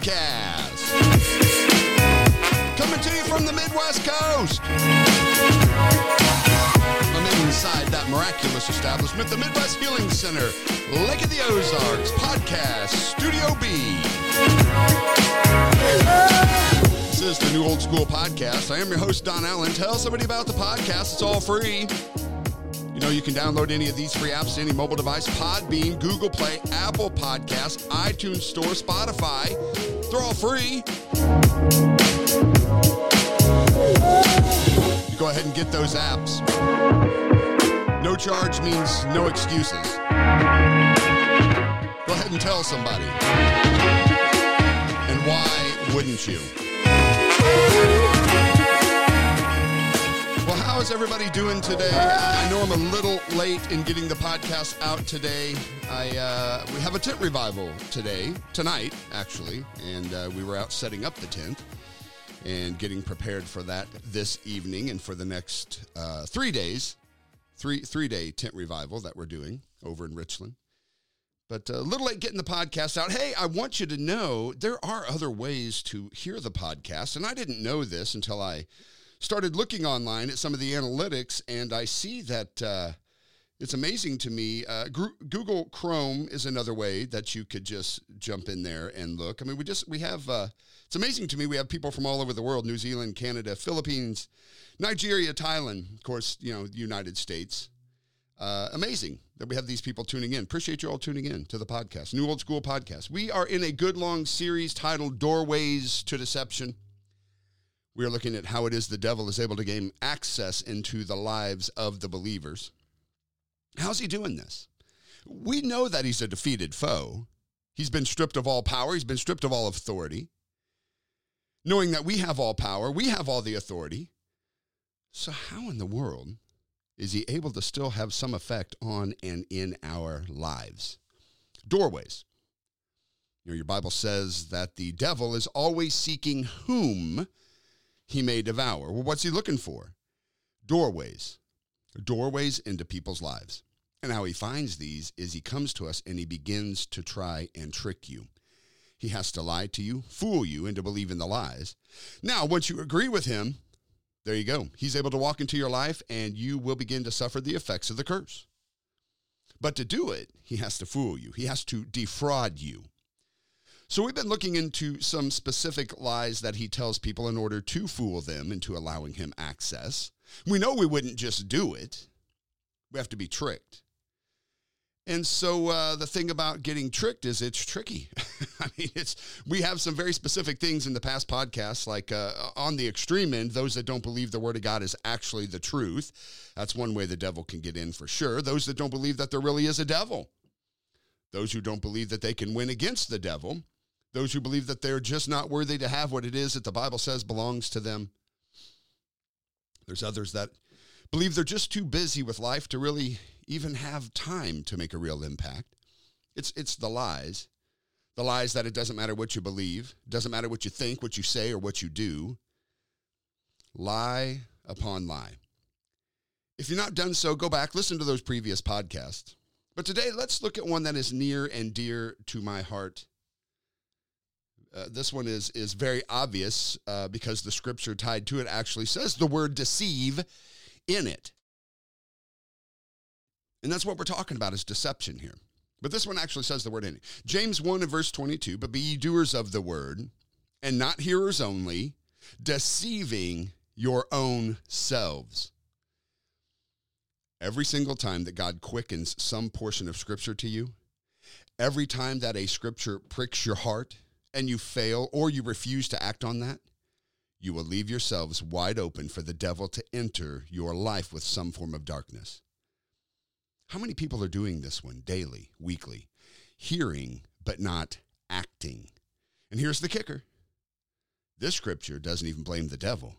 Podcast. Coming to you from the Midwest Coast. From inside that miraculous establishment, the Midwest Healing Center, Lake of the Ozarks, Podcast, Studio B. This is the New Old School Podcast. I am your host, Don Allen. Tell somebody about the podcast. It's all free. You know, you can download any of these free apps to any mobile device: Podbean, Google Play, Apple Podcasts, iTunes Store, Spotify. They're all free. You go ahead and get those apps. No charge means no excuses. Go ahead and tell somebody. And why wouldn't you? Well, how is everybody doing today? I know I'm a little late in getting the podcast out today. We have a tent revival tonight, actually, and we were out setting up the tent and getting prepared for that this evening and for the next 3 days, three-day tent revival that we're doing over in Richland. But a little late getting the podcast out. Hey, I want you to know there are other ways to hear the podcast. And I didn't know this until I started looking online at some of the analytics. And I see that it's amazing to me. Google Chrome is another way that you could just jump in there and look. I mean, it's amazing to me. We have people from all over the world: New Zealand, Canada, Philippines, Nigeria, Thailand, of course, you know, United States. Amazing that we have these people tuning in. Appreciate you all tuning in to the podcast, New Old School Podcast. We are in a good long series titled Doorways to Deception. We are looking at how it is the devil is able to gain access into the lives of the believers. How's he doing this? We know that he's a defeated foe. He's been stripped of all power. He's been stripped of all authority. Knowing that we have all power, we have all the authority. So how in the world is he able to still have some effect on and in our lives? Doorways. You know, your Bible says that the devil is always seeking whom he may devour. Well, what's he looking for? Doorways. Doorways into people's lives. And how he finds these is he comes to us and he begins to try and trick you. He has to lie to you, fool you into believing the lies. Now, once you agree with him, there you go. He's able to walk into your life and you will begin to suffer the effects of the curse. But to do it, he has to fool you. He has to defraud you. So we've been looking into some specific lies that he tells people in order to fool them into allowing him access. We know we wouldn't just do it. We have to be tricked. And so the thing about getting tricked is it's tricky. I mean, we have some very specific things in the past podcasts, like on the extreme end, those that don't believe the Word of God is actually the truth. That's one way the devil can get in for sure. Those that don't believe that there really is a devil. Those who don't believe that they can win against the devil. Those who believe that they're just not worthy to have what it is that the Bible says belongs to them. There's others that believe they're just too busy with life to really even have time to make a real impact. It's the lies that it doesn't matter what you believe, doesn't matter what you think, what you say, or what you do. Lie upon lie. If you're not done so, go back, listen to those previous podcasts. But today, let's look at one that is near and dear to my heart. This one is very obvious because the scripture tied to it actually says the word deceive in it. And that's what we're talking about, is deception here. But this one actually says the word in it. James 1 and verse 22, but be ye doers of the word, and not hearers only, deceiving your own selves. Every single time that God quickens some portion of scripture to you, every time that a scripture pricks your heart and you fail or you refuse to act on that, you will leave yourselves wide open for the devil to enter your life with some form of darkness. How many people are doing this one daily, weekly, hearing but not acting? And here's the kicker. This scripture doesn't even blame the devil.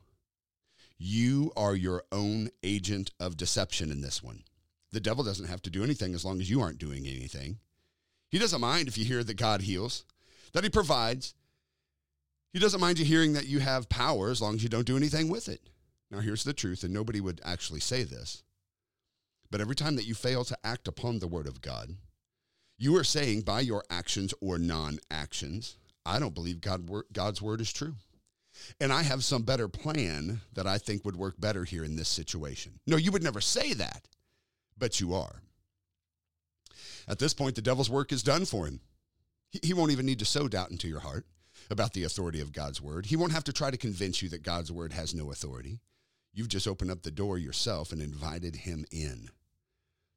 You are your own agent of deception in this one. The devil doesn't have to do anything as long as you aren't doing anything. He doesn't mind if you hear that God heals, that he provides. He doesn't mind you hearing that you have power as long as you don't do anything with it. Now, here's the truth, and nobody would actually say this. But every time that you fail to act upon the word of God, you are saying by your actions or non-actions, I don't believe God's word is true. And I have some better plan that I think would work better here in this situation. No, you would never say that, but you are. At this point, the devil's work is done for him. He won't even need to sow doubt into your heart about the authority of God's word. He won't have to try to convince you that God's word has no authority. You've just opened up the door yourself and invited him in.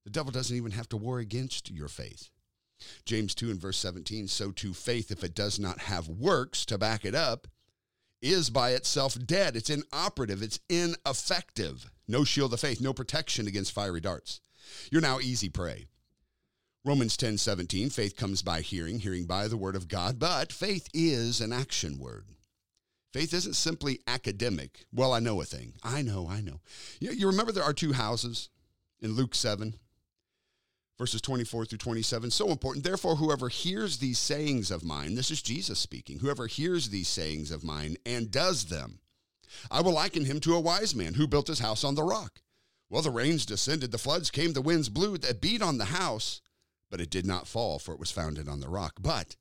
The devil doesn't even have to war against your faith. James 2 and verse 17, so too faith, if it does not have works to back it up, is by itself dead. It's inoperative. It's ineffective. No shield of faith, no protection against fiery darts. You're now easy prey. Romans 10:17, faith comes by hearing, hearing by the word of God, but faith is an action word. Faith isn't simply academic. Well, I know a thing. I know. You remember there are two houses in Luke 7, verses 24 through 27. So important. Therefore, whoever hears these sayings of mine, this is Jesus speaking, whoever hears these sayings of mine and does them, I will liken him to a wise man who built his house on the rock. Well, the rains descended, the floods came, the winds blew, that beat on the house, but it did not fall, for it was founded on the rock. But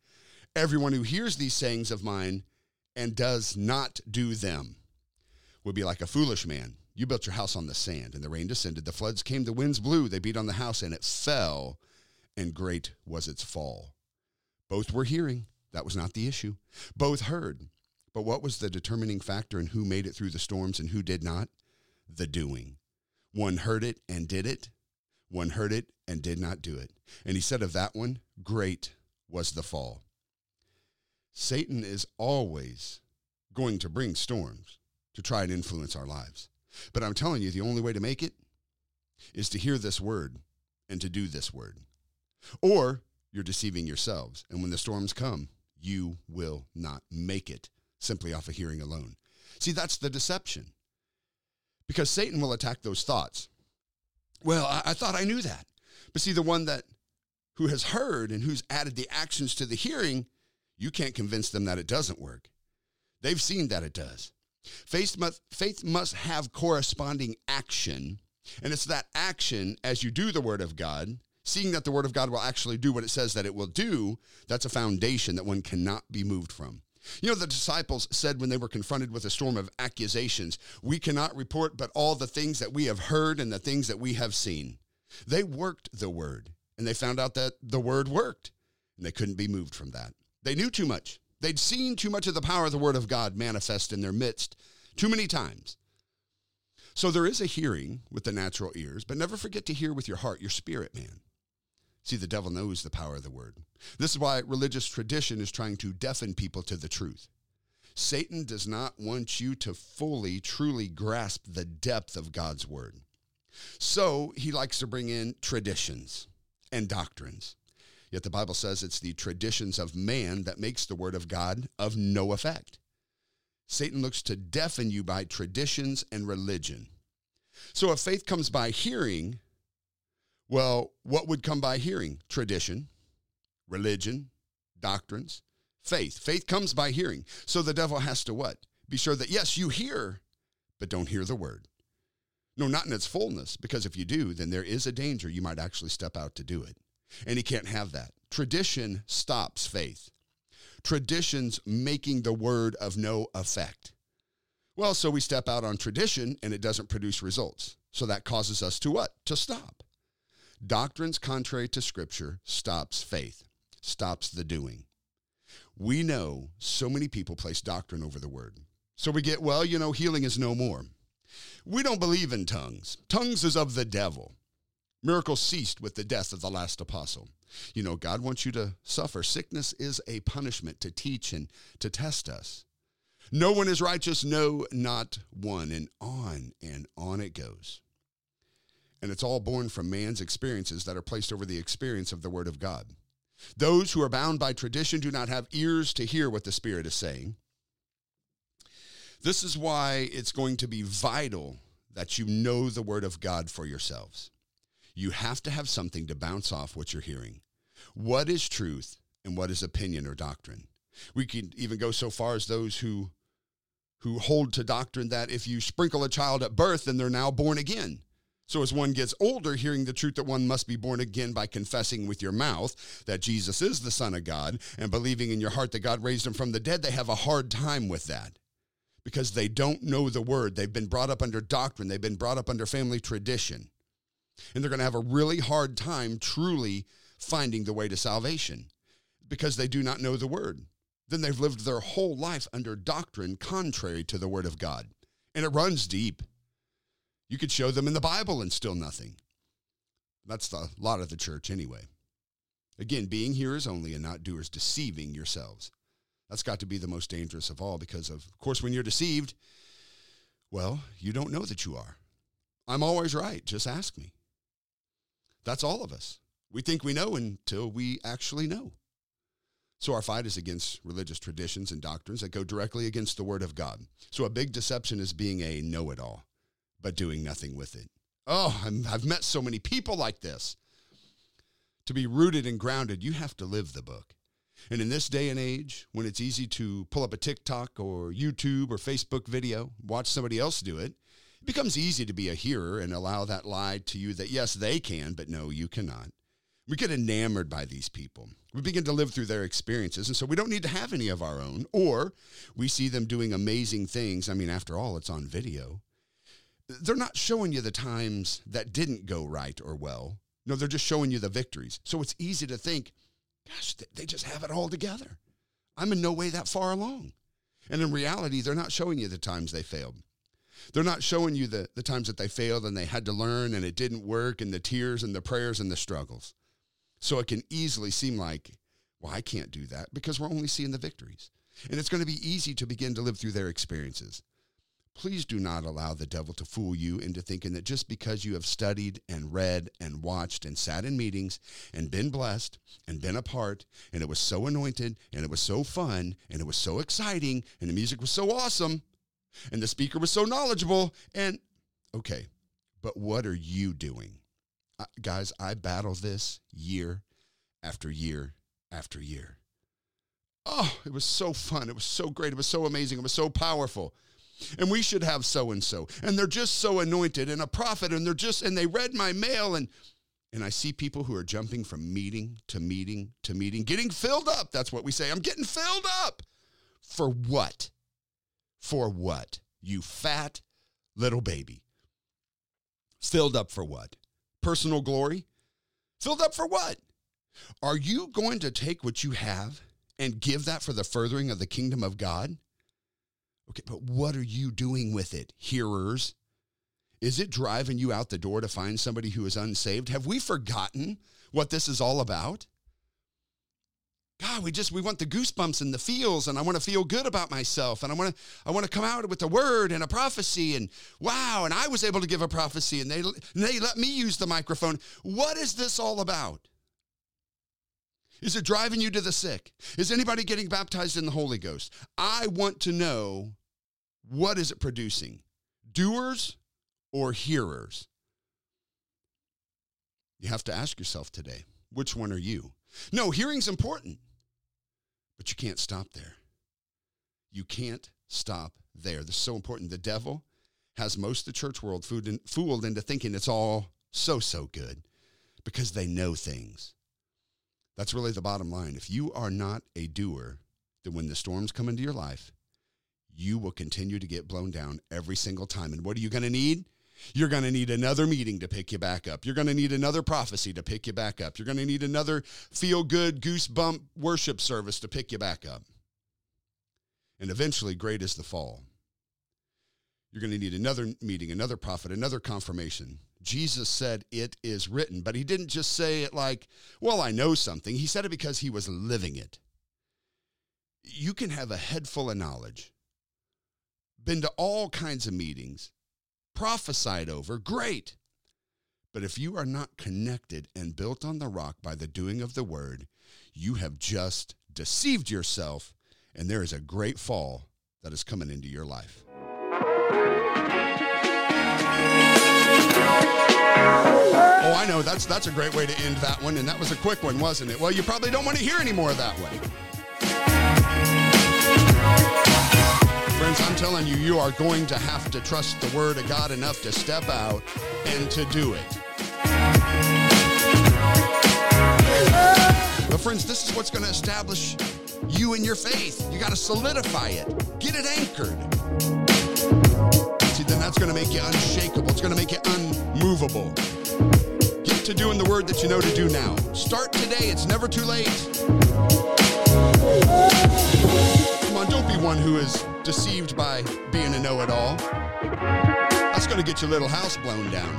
everyone who hears these sayings of mine and does not do them will be like a foolish man. You built your house on the sand, and the rain descended, the floods came, the winds blew, they beat on the house, and it fell, and great was its fall. Both were hearing. That was not the issue. Both heard. But what was the determining factor in who made it through the storms and who did not? The doing. One heard it and did it. One heard it and did not do it. And he said of that one, great was the fall. Satan is always going to bring storms to try and influence our lives. But I'm telling you, the only way to make it is to hear this word and to do this word. Or you're deceiving yourselves. And when the storms come, you will not make it simply off of hearing alone. See, that's the deception. Because Satan will attack those thoughts. Well, I thought I knew that. But see, the one who has heard and who's added the actions to the hearing, you can't convince them that it doesn't work. They've seen that it does. Faith must have corresponding action, and it's that action as you do the Word of God, seeing that the Word of God will actually do what it says that it will do, that's a foundation that one cannot be moved from. You know, the disciples said when they were confronted with a storm of accusations, we cannot report but all the things that we have heard and the things that we have seen. They worked the Word, and they found out that the Word worked, and they couldn't be moved from that. They knew too much. They'd seen too much of the power of the Word of God manifest in their midst too many times. So there is a hearing with the natural ears, but never forget to hear with your heart, your spirit, man. See, the devil knows the power of the Word. This is why religious tradition is trying to deafen people to the truth. Satan does not want you to fully, truly grasp the depth of God's Word. So he likes to bring in traditions and doctrines. Yet the Bible says it's the traditions of man that makes the Word of God of no effect. Satan looks to deafen you by traditions and religion. So if faith comes by hearing, well, what would come by hearing? Tradition, religion, doctrines, faith. Faith comes by hearing. So the devil has to what? Be sure that, yes, you hear, but don't hear the Word. No, not in its fullness, because if you do, then there is a danger you might actually step out to do it. And he can't have that. Tradition stops faith. Tradition's making the Word of no effect. Well, so we step out on tradition and it doesn't produce results. So that causes us to what? To stop. Doctrines contrary to Scripture stops faith, stops the doing. We know so many people place doctrine over the Word. So we get, well, you know, healing is no more. We don't believe in tongues. Tongues is of the devil. Miracles ceased with the death of the last apostle. You know, God wants you to suffer. Sickness is a punishment to teach and to test us. No one is righteous, no, not one. And on it goes. And it's all born from man's experiences that are placed over the experience of the Word of God. Those who are bound by tradition do not have ears to hear what the Spirit is saying. This is why it's going to be vital that you know the Word of God for yourselves. You have to have something to bounce off what you're hearing. What is truth and what is opinion or doctrine? We can even go so far as those who hold to doctrine that if you sprinkle a child at birth, then they're now born again. So as one gets older, hearing the truth that one must be born again by confessing with your mouth that Jesus is the Son of God and believing in your heart that God raised him from the dead, they have a hard time with that because they don't know the word. They've been brought up under doctrine. They've been brought up under family tradition. And they're going to have a really hard time truly finding the way to salvation because they do not know the word. Then they've lived their whole life under doctrine contrary to the word of God. And it runs deep. You could show them in the Bible and still nothing. That's the lot of the church anyway. Again, being hearers only and not doers, deceiving yourselves. That's got to be the most dangerous of all because, of course, when you're deceived, well, you don't know that you are. I'm always right. Just ask me. That's all of us. We think we know until we actually know. So our fight is against religious traditions and doctrines that go directly against the word of God. So a big deception is being a know-it-all, but doing nothing with it. Oh, I've met so many people like this. To be rooted and grounded, you have to live the book. And in this day and age, when it's easy to pull up a TikTok or YouTube or Facebook video, watch somebody else do it, it becomes easy to be a hearer and allow that lie to you that, yes, they can, but no, you cannot. We get enamored by these people. We begin to live through their experiences, and so we don't need to have any of our own, or we see them doing amazing things. I mean, after all, it's on video. They're not showing you the times that didn't go right or well. No, they're just showing you the victories. So it's easy to think, gosh, they just have it all together. I'm in no way that far along. And in reality, they're not showing you the times they failed. They're not showing you the times that they failed and they had to learn and it didn't work and the tears and the prayers and the struggles. So it can easily seem like, well, I can't do that because we're only seeing the victories. And it's going to be easy to begin to live through their experiences. Please do not allow the devil to fool you into thinking that just because you have studied and read and watched and sat in meetings and been blessed and been a part and it was so anointed and it was so fun and it was so exciting and the music was so awesome and the speaker was so knowledgeable and, okay, but what are you doing? Guys, I battle this year after year after year. Oh, it was so fun. It was so great. It was so amazing. It was so powerful. And we should have so-and-so, and they're just so anointed, and a prophet, and they read my mail, and I see people who are jumping from meeting to meeting to meeting, getting filled up. That's what we say. I'm getting filled up. For what? For what? You fat little baby. Filled up for what? Personal glory? Filled up for what? Are you going to take what you have and give that for the furthering of the kingdom of God? Okay, but what are you doing with it, hearers? Is it driving you out the door to find somebody who is unsaved? Have we forgotten what this is all about? God, we want the goosebumps and the feels, and I want to feel good about myself, and I want to come out with a word and a prophecy, and wow, and I was able to give a prophecy, and they let me use the microphone. What is this all about? Is it driving you to the sick? Is anybody getting baptized in the Holy Ghost? I want to know, what is it producing? Doers or hearers? You have to ask yourself today, which one are you? No, hearing's important, but you can't stop there. You can't stop there. This is so important. The devil has most of the church world fooled into thinking it's all so good because they know things. That's really the bottom line. If you are not a doer, then when the storms come into your life, you will continue to get blown down every single time. And what are you going to need? You're going to need another meeting to pick you back up. You're going to need another prophecy to pick you back up. You're going to need another feel-good, goosebump worship service to pick you back up. And eventually, great is the fall. You're going to need another meeting, another prophet, another confirmation. Jesus said, it is written, but he didn't just say it like, well, I know something. He said it because he was living it. You can have a head full of knowledge, been to all kinds of meetings, prophesied over, great. But if you are not connected and built on the rock by the doing of the word, you have just deceived yourself, and there is a great fall that is coming into your life. Oh, I know. That's a great way to end that one, and that was a quick one, wasn't it? Well, you probably don't want to hear any more of that one. friends, I'm telling you, you are going to have to trust the Word of God enough to step out and to do it. But friends, this is what's going to establish you in your faith. You got to solidify it. Get it anchored. See, then that's going to make you unshakable. It's going to make you unmovable. Get to doing the Word that you know to do now. Start today. It's never too late. Don't be one who is deceived by being a know-it-all. That's going to get your little house blown down.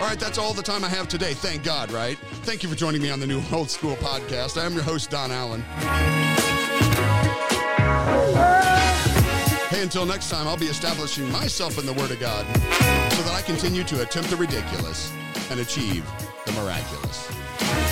All right, that's all the time I have today. Thank God, right? Thank you for joining me on the New Old School Podcast. I am your host, Don Allen. Hey, until next time, I'll be establishing myself in the Word of God so that I continue to attempt the ridiculous and achieve the miraculous.